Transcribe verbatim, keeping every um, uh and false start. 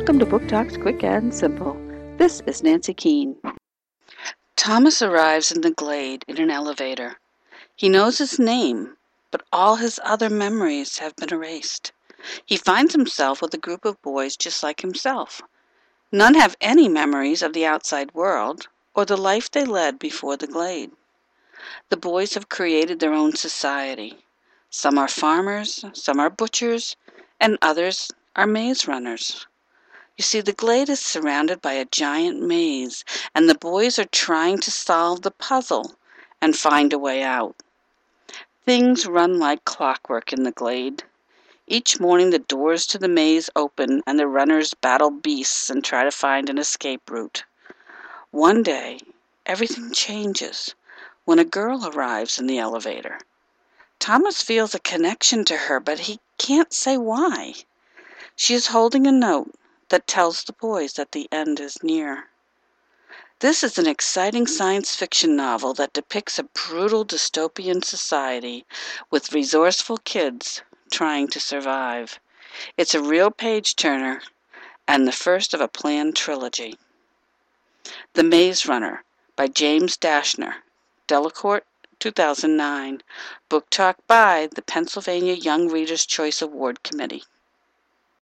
Welcome to Book Talks Quick and Simple. This is Nancy Keene. Thomas arrives in the glade in an elevator. He knows his name, but all his other memories have been erased. He finds himself with a group of boys just like himself. None have any memories of the outside world or the life they led before the glade. The boys have created their own society. Some are farmers, some are butchers, and others are maze runners. You see, the glade is surrounded by a giant maze, and the boys are trying to solve the puzzle and find a way out. Things run like clockwork in the glade. Each morning the doors to the maze open, and the runners battle beasts and try to find an escape route. One day, everything changes when a girl arrives in the elevator. Thomas feels a connection to her, but he can't say why. She is holding a note that tells the boys that the end is near. This is an exciting science fiction novel that depicts a brutal dystopian society with resourceful kids trying to survive. It's a real page-turner and the first of a planned trilogy. The Maze Runner by James Dashner, Delacorte, two thousand nine. Book talk by the Pennsylvania Young Readers' Choice Award Committee.